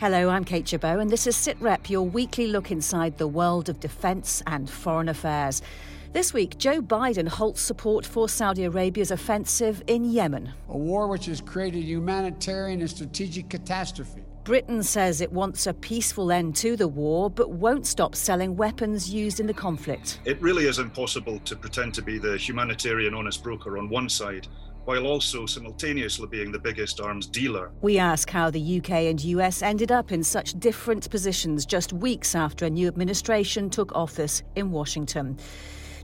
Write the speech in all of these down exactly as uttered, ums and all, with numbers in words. Hello, I'm Kate Chabot, and this is SitRep, your weekly look inside the world of defence and foreign affairs. This week, Joe Biden halts support for Saudi Arabia's offensive in Yemen. A war which has created humanitarian and strategic catastrophe. Britain says it wants a peaceful end to the war, but won't stop selling weapons used in the conflict. It really is impossible to pretend to be the humanitarian honest broker on one side, while also simultaneously being the biggest arms dealer. We ask how the U K and U S ended up in such different positions just weeks after a new administration took office in Washington.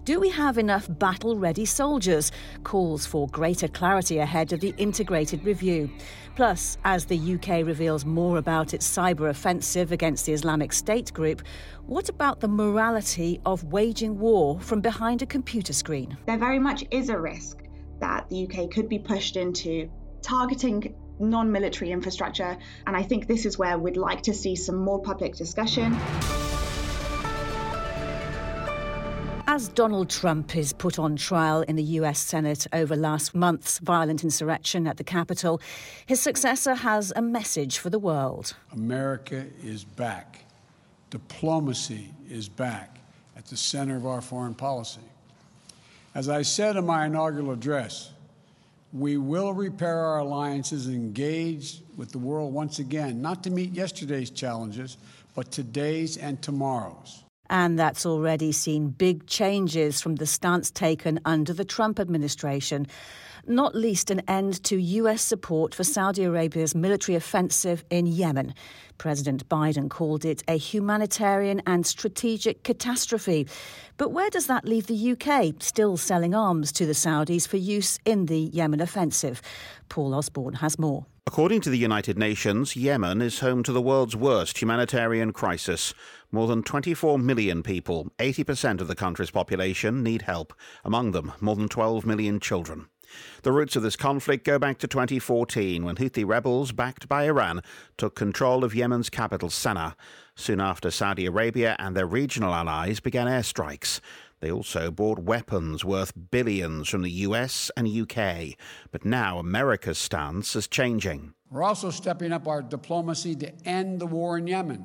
Do we have enough battle-ready soldiers? Calls for greater clarity ahead of the integrated review. Plus, as the U K reveals more about its cyber offensive against the Islamic State group, what about the morality of waging war from behind a computer screen? There very much is a risk that the U K could be pushed into targeting non-military infrastructure, and I think this is where we'd like to see some more public discussion. As Donald Trump is put on trial in the U S Senate over last month's violent insurrection at the Capitol, his successor has a message for the world. America is back. Diplomacy is back at the center of our foreign policy. As I said in my inaugural address, we will repair our alliances and engage with the world once again, not to meet yesterday's challenges, but today's and tomorrow's. And that's already seen big changes from the stance taken under the Trump administration, not least an end to U S support for Saudi Arabia's military offensive in Yemen. President Biden called it a humanitarian and strategic catastrophe. But where does that leave the U K, still selling arms to the Saudis for use in the Yemen offensive? Paul Osborne has more. According to the United Nations, Yemen is home to the world's worst humanitarian crisis. More than twenty-four million people, eighty percent of the country's population, need help. Among them, more than twelve million children. The roots of this conflict go back to twenty fourteen, when Houthi rebels, backed by Iran, took control of Yemen's capital, Sana'a. Soon after, Saudi Arabia and their regional allies began airstrikes. They also bought weapons worth billions from the U S and U K. But now America's stance is changing. We're also stepping up our diplomacy to end the war in Yemen,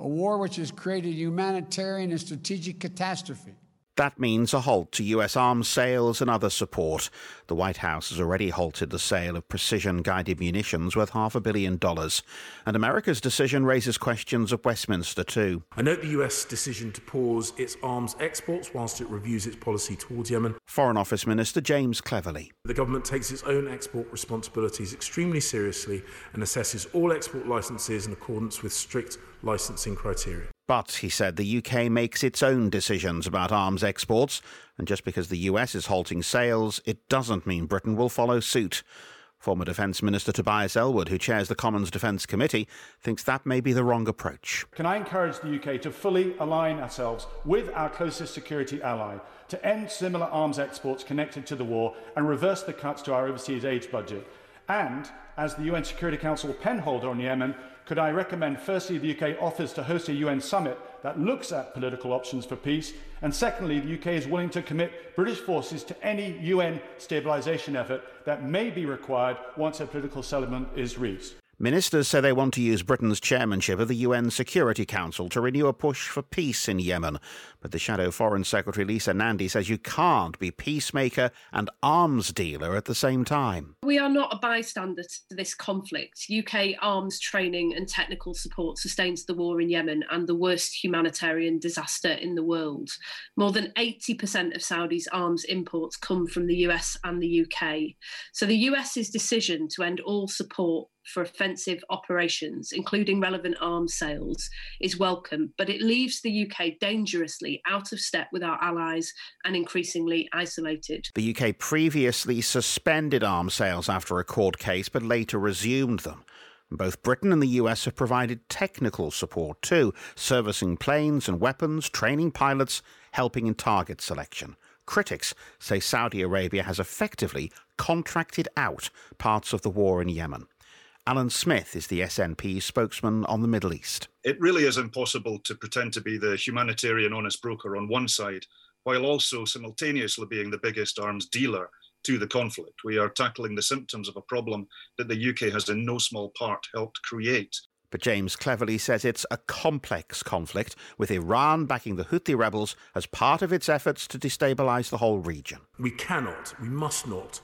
a war which has created humanitarian and strategic catastrophe. That means a halt to U S arms sales and other support. The White House has already halted the sale of precision-guided munitions worth half a billion dollars. And America's decision raises questions of Westminster too. I note the U S decision to pause its arms exports whilst it reviews its policy towards Yemen. Foreign Office Minister James Cleverly. The government takes its own export responsibilities extremely seriously and assesses all export licences in accordance with strict licensing criteria. But, he said, the U K makes its own decisions about arms exports, and just because the U S is halting sales, it doesn't mean Britain will follow suit. Former Defence Minister Tobias Elwood, who chairs the Commons Defence Committee, thinks that may be the wrong approach. Can I encourage the U K to fully align ourselves with our closest security ally to end similar arms exports connected to the war and reverse the cuts to our overseas aid budget? And, as the U N Security Council penholder on Yemen, could I recommend, firstly, the U K offers to host a U N summit that looks at political options for peace, and secondly, the U K is willing to commit British forces to any U N stabilisation effort that may be required once a political settlement is reached. Ministers say they want to use Britain's chairmanship of the U N Security Council to renew a push for peace in Yemen. But the Shadow Foreign Secretary Lisa Nandy says you can't be peacemaker and arms dealer at the same time. We are not a bystander to this conflict. U K arms training and technical support sustains the war in Yemen and the worst humanitarian disaster in the world. More than eighty percent of Saudi's arms imports come from the U S and the U K. So the US's decision to end all support for offensive operations, including relevant arms sales, is welcome, but it leaves the U K dangerously out of step with our allies and increasingly isolated. The U K previously suspended arms sales after a court case, but later resumed them. Both Britain and the U S have provided technical support too, servicing planes and weapons, training pilots, helping in target selection. Critics say Saudi Arabia has effectively contracted out parts of the war in Yemen. Alan Smith is the S N P spokesman on the Middle East. It really is impossible to pretend to be the humanitarian honest broker on one side, while also simultaneously being the biggest arms dealer to the conflict. We are tackling the symptoms of a problem that the U K has in no small part helped create. But James Cleverly says it's a complex conflict, with Iran backing the Houthi rebels as part of its efforts to destabilise the whole region. We cannot, we must not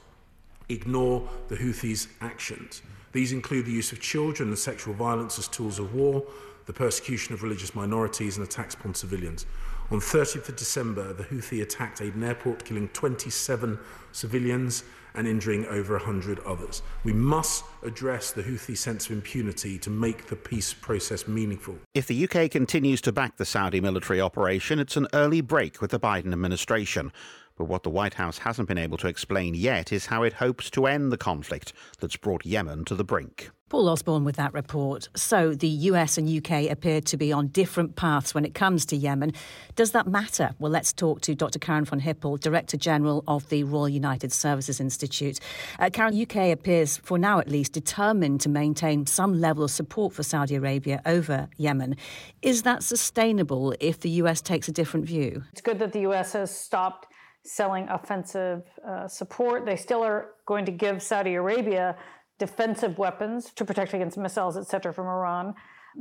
ignore the Houthis' actions. These include the use of children and sexual violence as tools of war, the persecution of religious minorities and attacks upon civilians. On the thirtieth of December, the Houthi attacked Aden Airport, killing twenty-seven civilians and injuring over one hundred others. We must address the Houthi sense of impunity to make the peace process meaningful. If the U K continues to back the Saudi military operation, it's an early break with the Biden administration. But what the White House hasn't been able to explain yet is how it hopes to end the conflict that's brought Yemen to the brink. Paul Osborne with that report. So the U S and U K appear to be on different paths when it comes to Yemen. Does that matter? Well, let's talk to Doctor Karen von Hippel, Director General of the Royal United Services Institute. Uh, Karen, U K appears, for now at least, determined to maintain some level of support for Saudi Arabia over Yemen. Is that sustainable if the U S takes a different view? It's good that the U S has stopped selling offensive uh, support. They still are going to give Saudi Arabia defensive weapons to protect against missiles, et cetera, from Iran.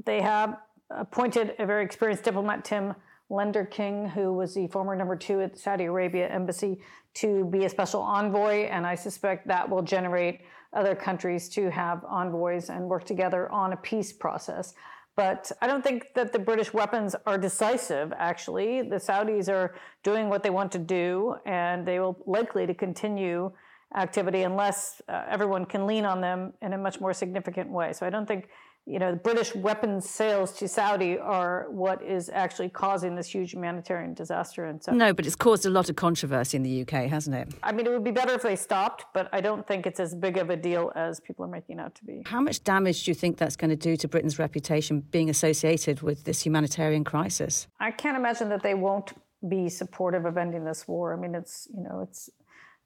They have appointed a very experienced diplomat, Tim Lenderking, who was the former number two at the Saudi Arabia embassy, to be a special envoy. And I suspect that will generate other countries to have envoys and work together on a peace process. But I don't think that the British weapons are decisive, actually. The Saudis are doing what they want to do, and they will likely to continue activity unless uh, everyone can lean on them in a much more significant way. So I don't think, you know, the British weapons sales to Saudi are what is actually causing this huge humanitarian disaster. And so, no, but it's caused a lot of controversy in the U K, hasn't it? I mean, it would be better if they stopped, but I don't think it's as big of a deal as people are making out to be. How much damage do you think that's going to do to Britain's reputation being associated with this humanitarian crisis? I can't imagine that they won't be supportive of ending this war. I mean, it's, you know, it's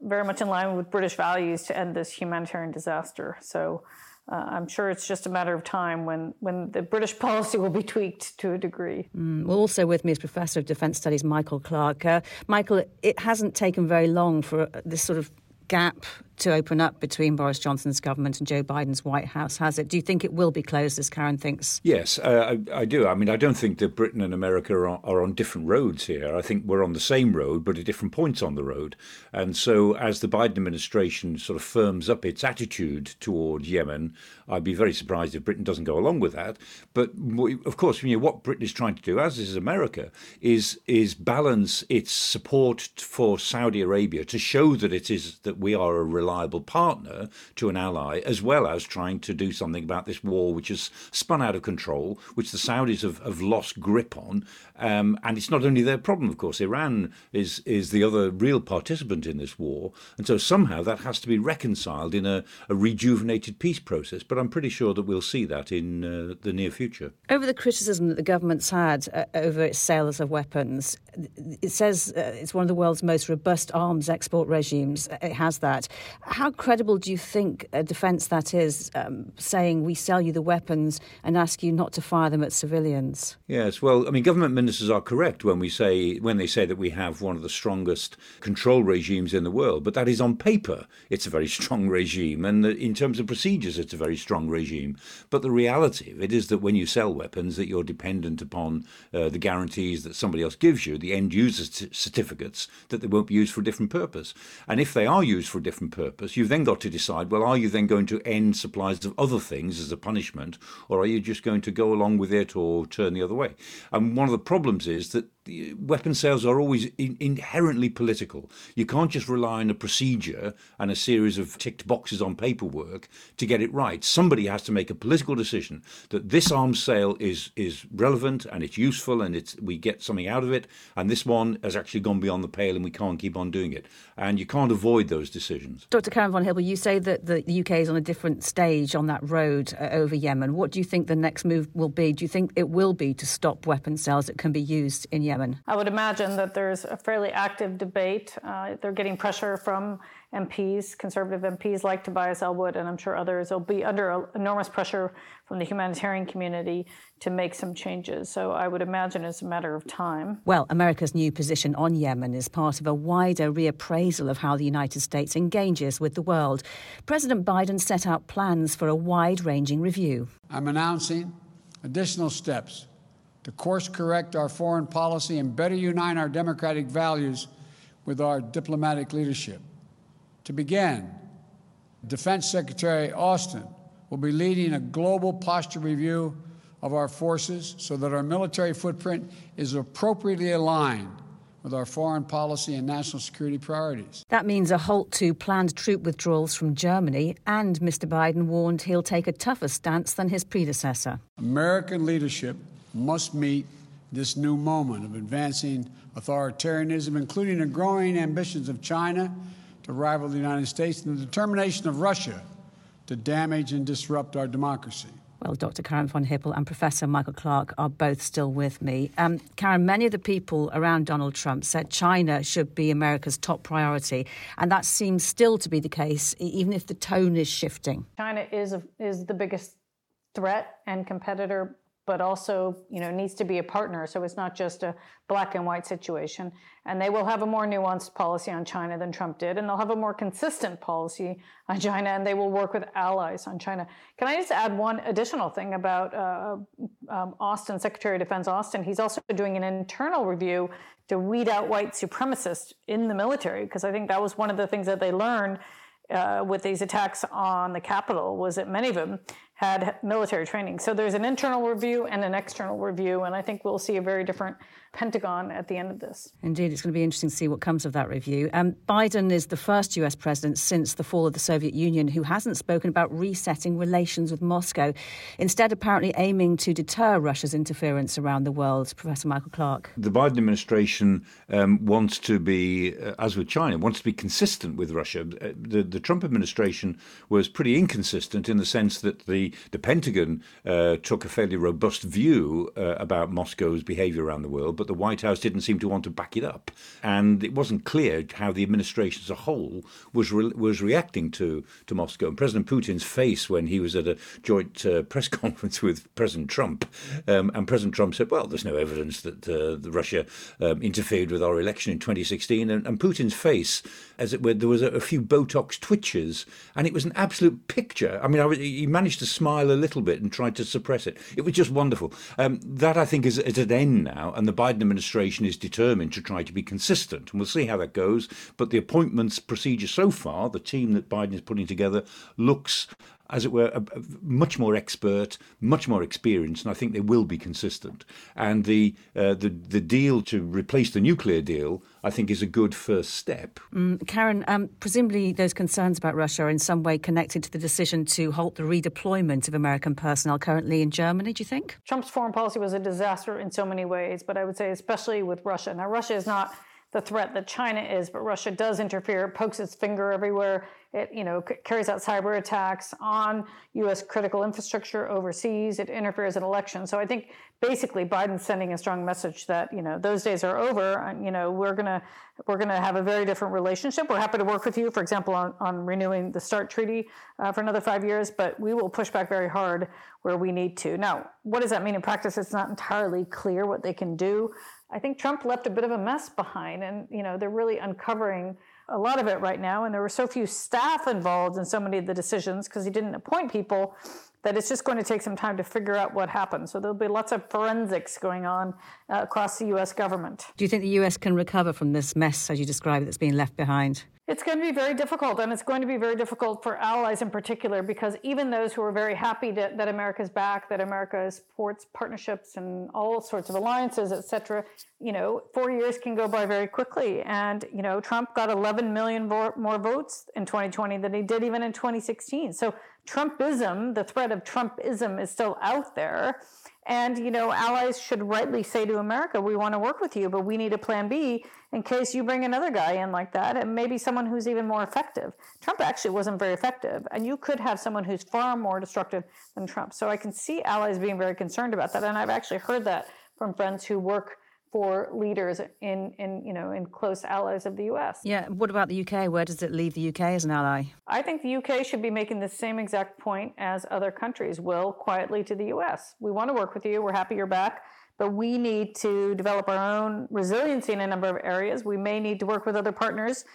very much in line with British values to end this humanitarian disaster. So uh, I'm sure it's just a matter of time when, when the British policy will be tweaked to a degree. Mm. Well, also with me is Professor of Defence Studies Michael Clarke. Uh, Michael, it hasn't taken very long for this sort of gap to open up between Boris Johnson's government and Joe Biden's White House, has it? Do you think it will be closed, as Karen thinks? Yes, uh, I, I do. I mean, I don't think that Britain and America are on, are on different roads here. I think we're on the same road, but at different points on the road. And so as the Biden administration sort of firms up its attitude toward Yemen, I'd be very surprised if Britain doesn't go along with that. But we, of course, you know, what Britain is trying to do, as is America, is is balance its support for Saudi Arabia to show that it is that we are a reliable partner to an ally, as well as trying to do something about this war which has spun out of control, which the Saudis have, have lost grip on. Um, and it's not only their problem, of course. Iran is is the other real participant in this war. And so somehow that has to be reconciled in a, a rejuvenated peace process. But I'm pretty sure that we'll see that in uh, the near future. Over the criticism that the government's had uh, over its sales of weapons, it says uh, it's one of the world's most robust arms export regimes. It has that. How credible do you think a defence that is, um, saying we sell you the weapons and ask you not to fire them at civilians? Yes, well, I mean, government ministers are correct when we say when they say that we have one of the strongest control regimes in the world, but that is on paper. It's a very strong regime, and in terms of procedures, it's a very strong regime. But the reality of it is that when you sell weapons, that you're dependent upon uh, the guarantees that somebody else gives you, the end user c- certificates that they won't be used for a different purpose. And if they are used for a different purpose, you've then got to decide, well, are you then going to end supplies of other things as a punishment, or are you just going to go along with it or turn the other way? And one of the problems is that weapon sales are always in- inherently political. You can't just rely on a procedure and a series of ticked boxes on paperwork to get it right. Somebody has to make a political decision that this arms sale is is relevant and it's useful and it's we get something out of it, and this one has actually gone beyond the pale and we can't keep on doing it. And you can't avoid those decisions. Doctor Karen von Hippel, you say that the U K is on a different stage on that road uh, over Yemen. What do you think the next move will be? Do you think it will be to stop weapon sales that can be used in Yemen? I would imagine that there's a fairly active debate. Uh, they're getting pressure from M Ps, Conservative M Ps like Tobias Elwood, and I'm sure others will be under enormous pressure from the humanitarian community to make some changes. So I would imagine it's a matter of time. Well, America's new position on Yemen is part of a wider reappraisal of how the United States engages with the world. President Biden set out plans for a wide-ranging review. I'm announcing additional steps to course-correct our foreign policy and better unite our democratic values with our diplomatic leadership. To begin, Defense Secretary Austin will be leading a global posture review of our forces so that our military footprint is appropriately aligned with our foreign policy and national security priorities. That means a halt to planned troop withdrawals from Germany, and Mister Biden warned he'll take a tougher stance than his predecessor. American leadership must meet this new moment of advancing authoritarianism, including the growing ambitions of China to rival the United States and the determination of Russia to damage and disrupt our democracy. Well, Doctor Karen von Hippel and Professor Michael Clarke are both still with me. Um, Karen, many of the people around Donald Trump said China should be America's top priority, and that seems still to be the case, even if the tone is shifting. China is a, is the biggest threat and competitor, but also, you know, needs to be a partner. So it's not just a black and white situation. And they will have a more nuanced policy on China than Trump did. And they'll have a more consistent policy on China. And they will work with allies on China. Can I just add one additional thing about uh, um, Austin, Secretary of Defense Austin? He's also doing an internal review to weed out white supremacists in the military, because I think that was one of the things that they learned Uh, with these attacks on the Capitol, was that many of them had military training. So there's an internal review and an external review, and I think we'll see a very different Pentagon at the end of this. Indeed, it's going to be interesting to see what comes of that review. Um, Biden is the first U S president since the fall of the Soviet Union who hasn't spoken about resetting relations with Moscow, instead apparently aiming to deter Russia's interference around the world. Professor Michael Clarke. The Biden administration um, wants to be, uh, as with China, wants to be consistent with Russia. The, the The Trump administration was pretty inconsistent in the sense that the, the Pentagon uh, took a fairly robust view uh, about Moscow's behaviour around the world, but the White House didn't seem to want to back it up. And it wasn't clear how the administration as a whole was re- was reacting to, to Moscow. And President Putin's face when he was at a joint uh, press conference with President Trump, um, and President Trump said, well, there's no evidence that uh, Russia um, interfered with our election in twenty sixteen. And, and Putin's face, as it were, there was a, a few Botox tweets Twitches, and it was an absolute picture. I mean, I was, he managed to smile a little bit and tried to suppress it. It was just wonderful. Um, that, I think, is, is at an end now, and the Biden administration is determined to try to be consistent, and we'll see how that goes. But the appointments procedure so far, the team that Biden is putting together, looks, as it were, a, a much more expert, much more experienced, and I think they will be consistent. And the uh, the, the deal to replace the nuclear deal, I think, is a good first step. Mm, Karen, um, presumably those concerns about Russia are in some way connected to the decision to halt the redeployment of American personnel currently in Germany, do you think? Trump's foreign policy was a disaster in so many ways, but I would say especially with Russia. Now, Russia is not the threat that China is, but Russia does interfere, pokes its finger everywhere. It, you know, c- carries out cyber attacks on U S critical infrastructure overseas. It interferes in elections. So I think basically Biden's sending a strong message that, you know, those days are over. And, you know, we're gonna we're gonna have a very different relationship. We're happy to work with you, for example, on, on renewing the START treaty uh, for another five years. But we will push back very hard where we need to. Now, what does that mean in practice? It's not entirely clear what they can do. I think Trump left a bit of a mess behind, and, you know, they're really uncovering a lot of it right now. And there were so few staff involved in so many of the decisions because he didn't appoint people that it's just going to take some time to figure out what happened. So there'll be lots of forensics going on uh, across the U S government. Do you think the U S can recover from this mess, as you describe it, that's being left behind? It's going to be very difficult, and it's going to be very difficult for allies in particular, because even those who are very happy to, that America's back, that America supports partnerships and all sorts of alliances, et cetera, you know, four years can go by very quickly. And, you know, Trump got eleven million more votes in twenty twenty than he did even in twenty sixteen. So Trumpism, the threat of Trumpism is still out there. And, you know, allies should rightly say to America, we want to work with you, but we need a plan B in case you bring another guy in like that, and maybe someone who's even more effective. Trump actually wasn't very effective, and you could have someone who's far more destructive than Trump. So I can see allies being very concerned about that, and I've actually heard that from friends who work for leaders in, in, you know, in close allies of the U S. Yeah, what about the U K? Where does it leave the U K as an ally? I think the U K should be making the same exact point as other countries will quietly to the U S. We want to work with you. We're happy you're back. But we need to develop our own resiliency in a number of areas. We may need to work with other partners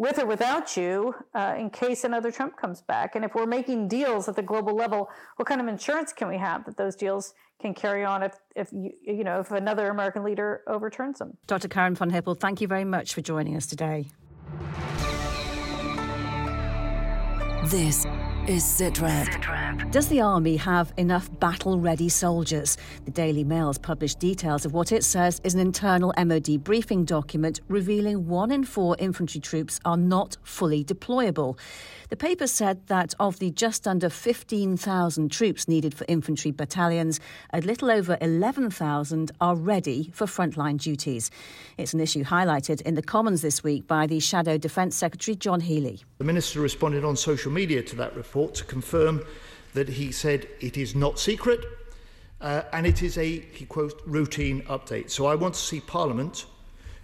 with or without you, uh, in case another Trump comes back. And if we're making deals at the global level, what kind of insurance can we have that those deals can carry on if, if you, you know, if another American leader overturns them? Doctor Karen von Hippel, thank you very much for joining us today. This is SITREP. Does the army have enough battle-ready soldiers? The Daily Mail's published details of what it says is an internal M O D briefing document revealing one in four infantry troops are not fully deployable. The paper said that of the just under fifteen thousand troops needed for infantry battalions, a little over eleven thousand are ready for frontline duties. It's an issue highlighted in the Commons this week by the Shadow Defence Secretary John Healey. The Minister responded on social media to that report to confirm that he said it is not secret uh, and it is a, he quote, routine update. So I want to see Parliament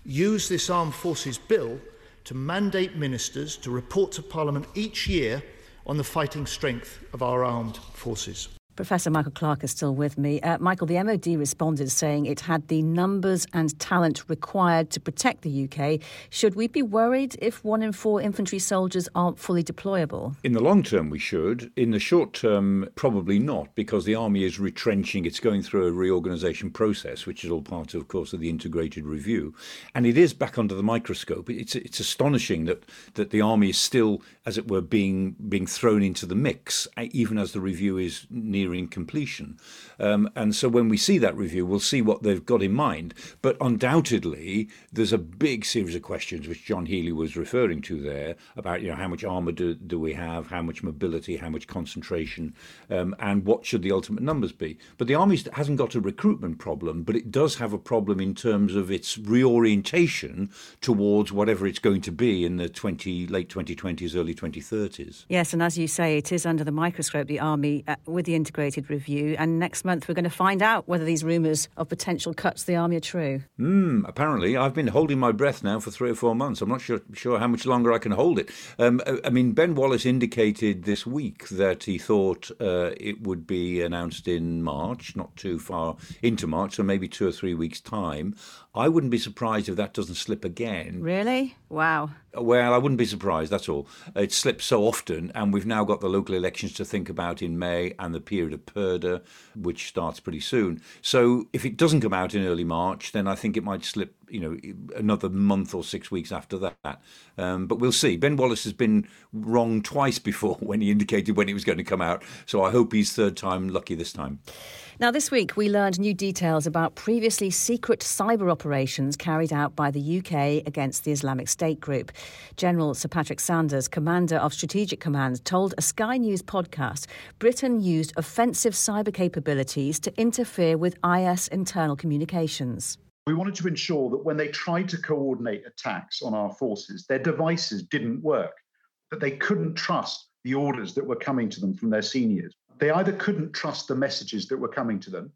use this Armed Forces Bill to mandate ministers to report to Parliament each year on the fighting strength of our armed forces. Professor Michael Clarke is still with me. Uh, Michael, the M O D responded saying it had the numbers and talent required to protect the U K. Should we be worried if one in four infantry soldiers aren't fully deployable? In the long term, we should. In the short term, probably not, because the army is retrenching. It's going through a reorganisation process, which is all part, of course, of the integrated review. And it is back under the microscope. It's it's astonishing that, that the army is still, as it were, being, being thrown into the mix, even as the review is near in completion. Um, and so when we see that review, we'll see what they've got in mind. But undoubtedly, there's a big series of questions, which John Healey was referring to there, about, you know, how much armour do, do we have, how much mobility, how much concentration, um, and what should the ultimate numbers be. But the Army hasn't got a recruitment problem, but it does have a problem in terms of its reorientation towards whatever it's going to be in the twenty, late twenty twenties, early twenty thirties. Yes, and as you say, it is under the microscope, the Army, uh, with the integration review, and next month we're going to find out whether these rumours of potential cuts to the army are true. Mm, apparently. I've been holding my breath now for three or four months. I'm not sure, sure how much longer I can hold it. Um, I, I mean, Ben Wallace indicated this week that he thought uh, it would be announced in March, not too far into March, so maybe two or three weeks' time. I wouldn't be surprised if that doesn't slip again. Really? Wow. Well, I wouldn't be surprised, that's all. It slips so often, and we've now got the local elections to think about in May and the period of P E R D A, which starts pretty soon. So if it doesn't come out in early March, then I think it might slip, you know, another month or six weeks after that. Um, but we'll see. Ben Wallace has been wrong twice before when he indicated when it was going to come out. So I hope he's third time lucky this time. Now, this week, we learned new details about previously secret cyber operations carried out by the U K against the Islamic State group. General Sir Patrick Sanders, commander of Strategic Command, told a Sky News podcast Britain used offensive cyber capabilities to interfere with I S internal communications. We wanted to ensure that when they tried to coordinate attacks on our forces, their devices didn't work, that they couldn't trust the orders that were coming to them from their seniors. They either couldn't trust the messages that were coming to them,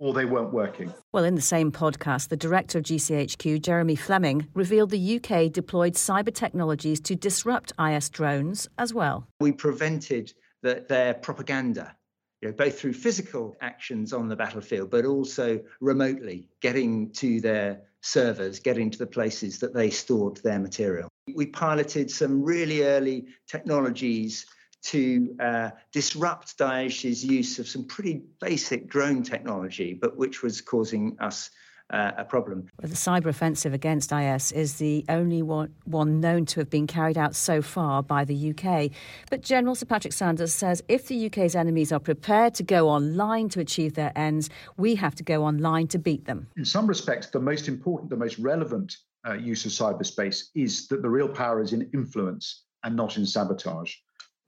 or they weren't working. Well, in the same podcast, the director of G C H Q, Jeremy Fleming, revealed the U K deployed cyber technologies to disrupt I S drones as well. We prevented the, their propaganda. You know, both through physical actions on the battlefield, but also remotely getting to their servers, getting to the places that they stored their material. We piloted some really early technologies to uh, disrupt Daesh's use of some pretty basic drone technology, but which was causing us Uh, a problem. Well, the cyber offensive against I S is the only one, one known to have been carried out so far by the U K. But General Sir Patrick Sanders says if the U K's enemies are prepared to go online to achieve their ends, we have to go online to beat them. In some respects, the most important, the most relevant uh, use of cyberspace is that the real power is in influence and not in sabotage.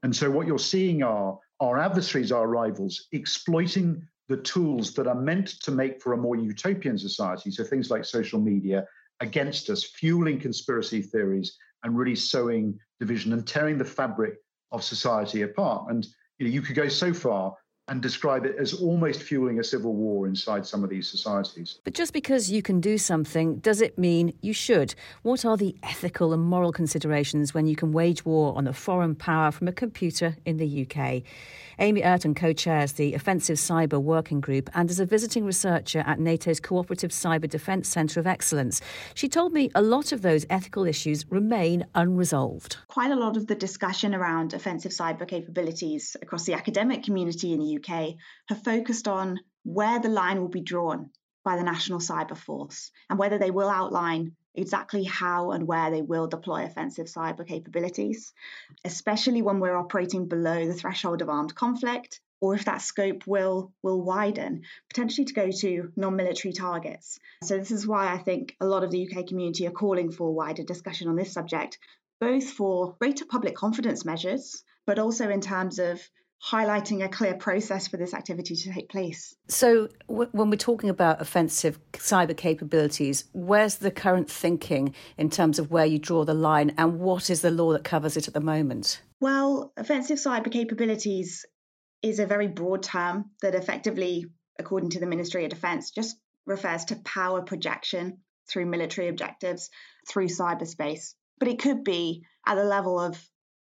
And so what you're seeing are our adversaries, our rivals, exploiting the tools that are meant to make for a more utopian society, so things like social media, against us, fueling conspiracy theories and really sowing division and tearing the fabric of society apart. And you know, you could go so far and describe it as almost fueling a civil war inside some of these societies. But just because you can do something, does it mean you should? What are the ethical and moral considerations when you can wage war on a foreign power from a computer in the U K? Amy Ertan co-chairs the Offensive Cyber Working Group and is a visiting researcher at NATO's Cooperative Cyber Defence Centre of Excellence. She told me a lot of those ethical issues remain unresolved. Quite a lot of the discussion around offensive cyber capabilities across the academic community in the U K U K have focused on where the line will be drawn by the National Cyber Force and whether they will outline exactly how and where they will deploy offensive cyber capabilities, especially when we're operating below the threshold of armed conflict, or if that scope will, will widen, potentially to go to non-military targets. So this is why I think a lot of the U K community are calling for wider discussion on this subject, both for greater public confidence measures, but also in terms of highlighting a clear process for this activity to take place. So w- when we're talking about offensive cyber capabilities, where's the current thinking in terms of where you draw the line and what is the law that covers it at the moment? Well, offensive cyber capabilities is a very broad term that effectively, according to the Ministry of Defence, just refers to power projection through military objectives, through cyberspace. But it could be at the level of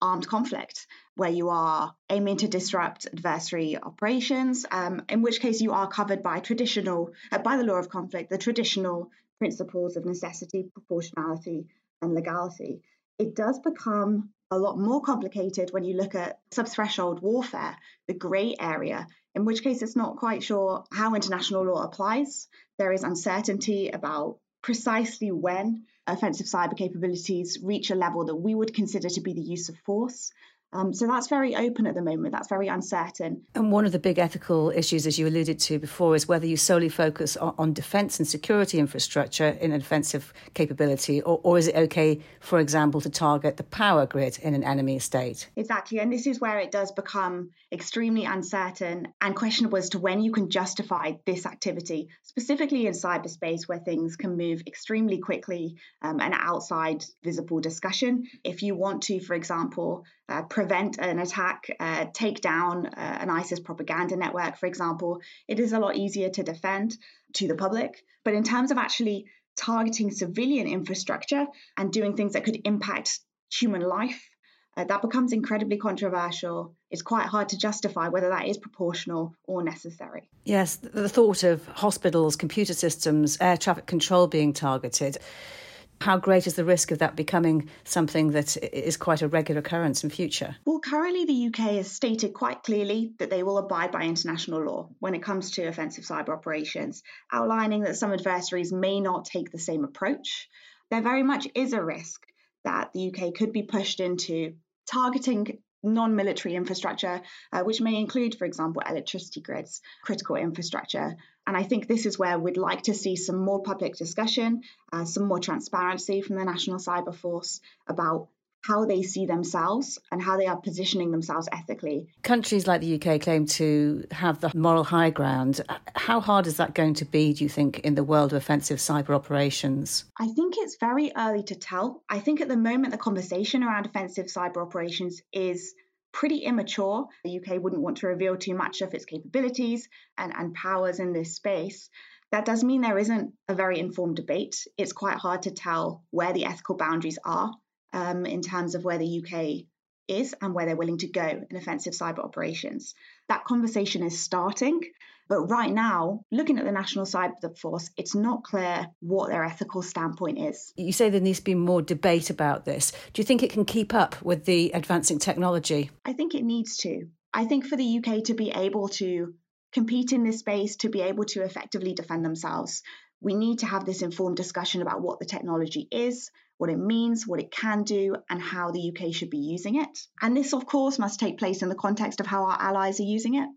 armed conflict, where you are aiming to disrupt adversary operations, um, in which case you are covered by traditional, uh, by the law of conflict, the traditional principles of necessity, proportionality, and legality. It does become a lot more complicated when you look at sub-threshold warfare, the grey area, in which case it's not quite sure how international law applies. There is uncertainty about precisely when offensive cyber capabilities reach a level that we would consider to be the use of force. Um, so that's very open at the moment. That's very uncertain. And one of the big ethical issues, as you alluded to before, is whether you solely focus on, on defence and security infrastructure in an offensive capability, or, or is it OK, for example, to target the power grid in an enemy state? Exactly. And this is where it does become extremely uncertain and questionable as to when you can justify this activity, specifically in cyberspace where things can move extremely quickly um, and outside visible discussion. If you want to, for example, uh, prevent an attack, uh, take down uh, an ISIS propaganda network, for example, it is a lot easier to defend to the public. But in terms of actually targeting civilian infrastructure and doing things that could impact human life, uh, that becomes incredibly controversial. It's quite hard to justify whether that is proportional or necessary. Yes, the thought of hospitals, computer systems, air traffic control being targeted. How great is the risk of that becoming something that is quite a regular occurrence in future? Well, currently the U K has stated quite clearly that they will abide by international law when it comes to offensive cyber operations, outlining that some adversaries may not take the same approach. There very much is a risk that the U K could be pushed into targeting non-military infrastructure, uh, which may include, for example, electricity grids, critical infrastructure. And I think this is where we'd like to see some more public discussion, uh, some more transparency from the National Cyber Force about how they see themselves and how they are positioning themselves ethically. Countries like the U K claim to have the moral high ground. How hard is that going to be, do you think, in the world of offensive cyber operations? I think it's very early to tell. I think at the moment the conversation around offensive cyber operations is pretty immature. The U K wouldn't want to reveal too much of its capabilities and, and powers in this space. That does mean there isn't a very informed debate. It's quite hard to tell where the ethical boundaries are. Um, in terms of where the U K is and where they're willing to go in offensive cyber operations. That conversation is starting, but right now, looking at the National Cyber Force, it's not clear what their ethical standpoint is. You say there needs to be more debate about this. Do you think it can keep up with the advancing technology? I think it needs to. I think for the U K to be able to compete in this space, to be able to effectively defend themselves, we need to have this informed discussion about what the technology is, what it means, what it can do, and how the U K should be using it. And this, of course, must take place in the context of how our allies are using it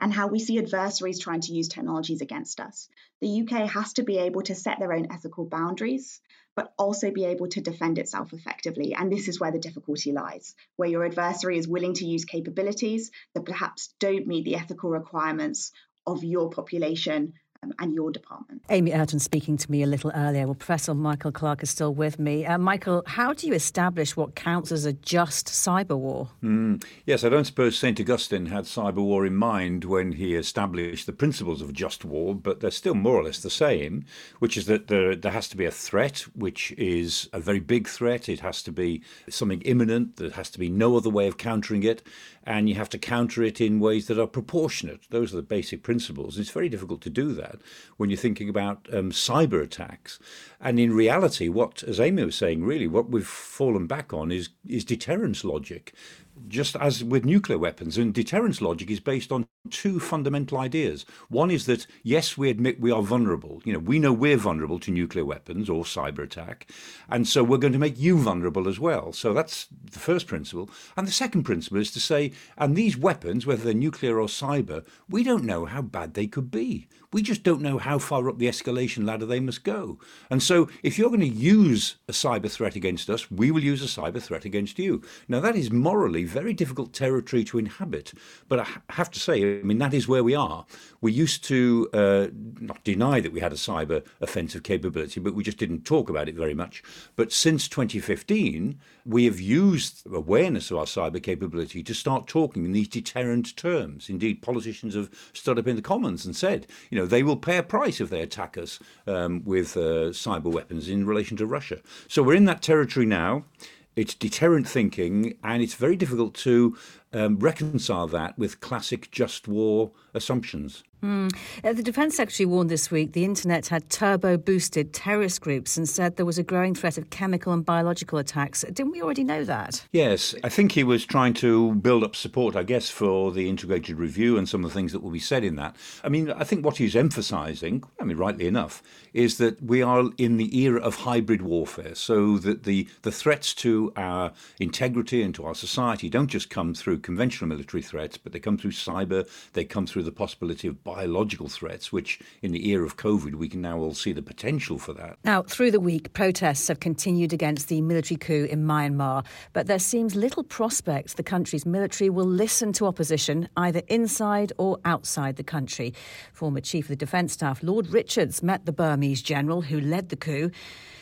and how we see adversaries trying to use technologies against us. The U K has to be able to set their own ethical boundaries, but also be able to defend itself effectively. And this is where the difficulty lies, where your adversary is willing to use capabilities that perhaps don't meet the ethical requirements of your population and your department. Amy Ertan speaking to me a little earlier. Well, Professor Michael Clarke is still with me. Uh, Michael, how do you establish what counts as a just cyber war? Mm, yes, I don't suppose Saint Augustine had cyber war in mind when he established the principles of just war, but they're still more or less the same, which is that there, there has to be a threat, which is a very big threat. It has to be something imminent. There has to be no other way of countering it, and you have to counter it in ways that are proportionate. Those are the basic principles. It's very difficult to do that when you're thinking about um, cyber attacks. And in reality, what, as Amy was saying, really, what we've fallen back on is is deterrence logic. Just as with nuclear weapons, and deterrence logic is based on two fundamental ideas. One is that, yes, we admit we are vulnerable. You know, we know we're vulnerable to nuclear weapons or cyber attack, and so we're going to make you vulnerable as well. So that's the first principle. And the second principle is to say, and these weapons, whether they're nuclear or cyber, we don't know how bad they could be. We just don't know how far up the escalation ladder they must go. And so if you're going to use a cyber threat against us, we will use a cyber threat against you. Now, that is morally very difficult territory to inhabit. But I have to say, I mean, that is where we are. We used to uh, not deny that we had a cyber offensive capability, but we just didn't talk about it very much. But since twenty fifteen, we have used awareness of our cyber capability to start talking in these deterrent terms. Indeed, politicians have stood up in the Commons and said, you know, they will pay a price if they attack us um, with uh, cyber weapons in relation to Russia. So we're in that territory now. It's deterrent thinking, and it's very difficult to um, reconcile that with classic just war assumptions. Mm. The Defence Secretary warned this week the internet had turbo-boosted terrorist groups and said there was a growing threat of chemical and biological attacks. Didn't we already know that? Yes, I think he was trying to build up support, I guess, for the integrated review and some of the things that will be said in that. I mean, I think what he's emphasising, I mean, rightly enough, is that we are in the era of hybrid warfare, so that the, the threats to our integrity and to our society don't just come through conventional military threats, but they come through cyber, they come through the possibility of biological threats, which in the era of COVID, we can now all see the potential for that. Now, through the week, protests have continued against the military coup in Myanmar, but there seems little prospect the country's military will listen to opposition, either inside or outside the country. Former Chief of the Defence Staff, Lord Richards, met the Burmese general who led the coup.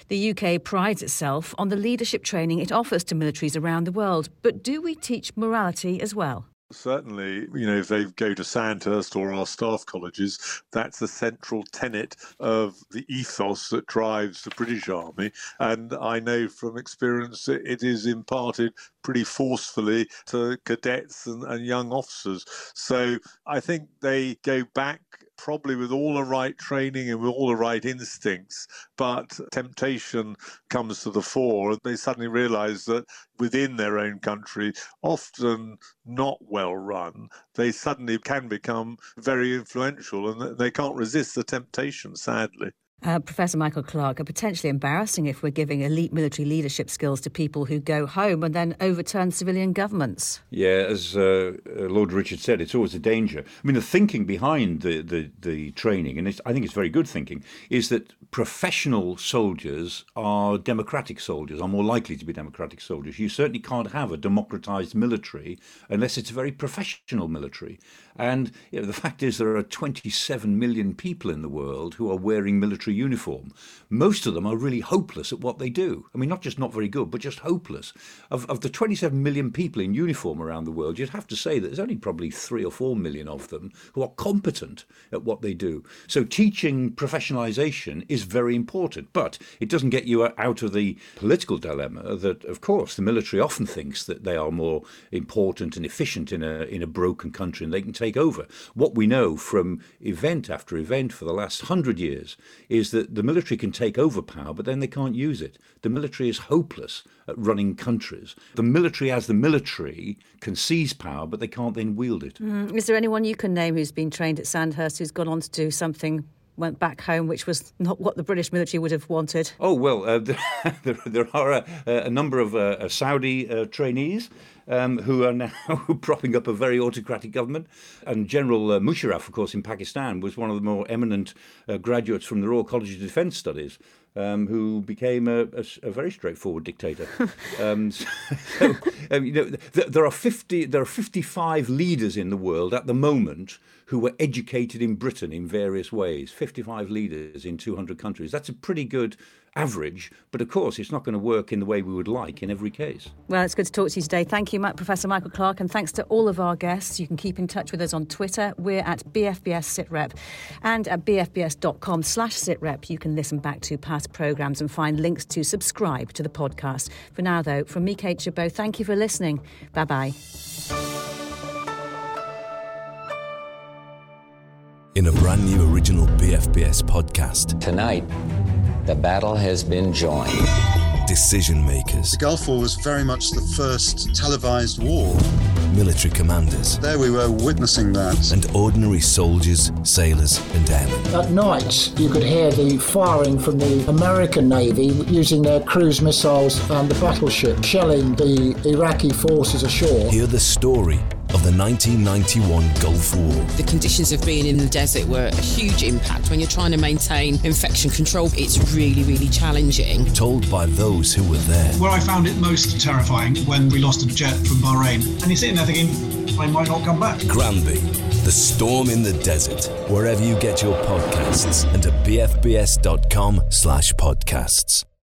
The U K prides itself on the leadership training it offers to militaries around the world, but do we teach morality as well? Certainly, you know, if they go to Sandhurst or our staff colleges, that's a central tenet of the ethos that drives the British Army. And I know from experience that it is imparted pretty forcefully to cadets and, and young officers. So I think they go back probably with all the right training and with all the right instincts, but temptation comes to the fore, and they suddenly realise that within their own country, often not well run, they suddenly can become very influential, and they can't resist the temptation, sadly. Uh, Professor Michael Clarke, are potentially embarrassing if we're giving elite military leadership skills to people who go home and then overturn civilian governments. Yeah, as uh, Lord Richards said, it's always a danger. I mean, the thinking behind the, the, the training, and it's, I think it's very good thinking, is that professional soldiers are democratic soldiers, are more likely to be democratic soldiers. You certainly can't have a democratised military unless it's a very professional military. And you know, the fact is there are twenty-seven million people in the world who are wearing military uniform. Most of them are really hopeless at what they do. I mean, not just not very good, but just hopeless. Of, of the twenty-seven million people in uniform around the world, you'd have to say that there's only probably three or four million of them who are competent at what they do. So teaching professionalisation is very important, but it doesn't get you out of the political dilemma that, of course, the military often thinks that they are more important and efficient in a, in a broken country and they can take over. What we know from event after event for the last hundred years is is that the military can take over power, but then they can't use it. The military is hopeless at running countries. The military as the military can seize power, but they can't then wield it. Mm. Is there anyone you can name who's been trained at Sandhurst who's gone on to do something, went back home, which was not what the British military would have wanted? Oh, well, uh, there, there are a, a number of uh, Saudi uh, trainees Um, who are now propping up a very autocratic government. And General uh, Musharraf, of course, in Pakistan, was one of the more eminent uh, graduates from the Royal College of Defence Studies, um, who became a, a, a very straightforward dictator. um, so, so, um, you know, th- there are fifty, there are fifty-five leaders in the world at the moment who were educated in Britain in various ways. fifty-five leaders in two hundred countries. That's a pretty good average, but of course it's not going to work in the way we would like in every case. Well, it's good to talk to you today. Thank you, Professor Michael Clarke, and thanks to all of our guests. You can keep in touch with us on Twitter. We're at B F B S Sitrep, and at b f b s dot com slash sitrep you can listen back to past programmes and find links to subscribe to the podcast. For now, though, from me, Kate Chabot, thank you for listening. Bye-bye. In a brand new original B F B S podcast. Tonight, the battle has been joined. Decision makers. The Gulf War was very much the first televised war. Military commanders. There we were witnessing that. And ordinary soldiers, sailors and airmen. At night, you could hear the firing from the American Navy using their cruise missiles and the battleship, shelling the Iraqi forces ashore. Hear the story of the nineteen ninety-one Gulf War. The conditions of being in the desert were a huge impact. When you're trying to maintain infection control, it's really, really challenging. Told by those who were there. Where I found it most terrifying, when we lost a jet from Bahrain. And you're sitting there thinking, I might not come back. Granby, the storm in the desert. Wherever you get your podcasts and at b f b s dot com slash podcasts.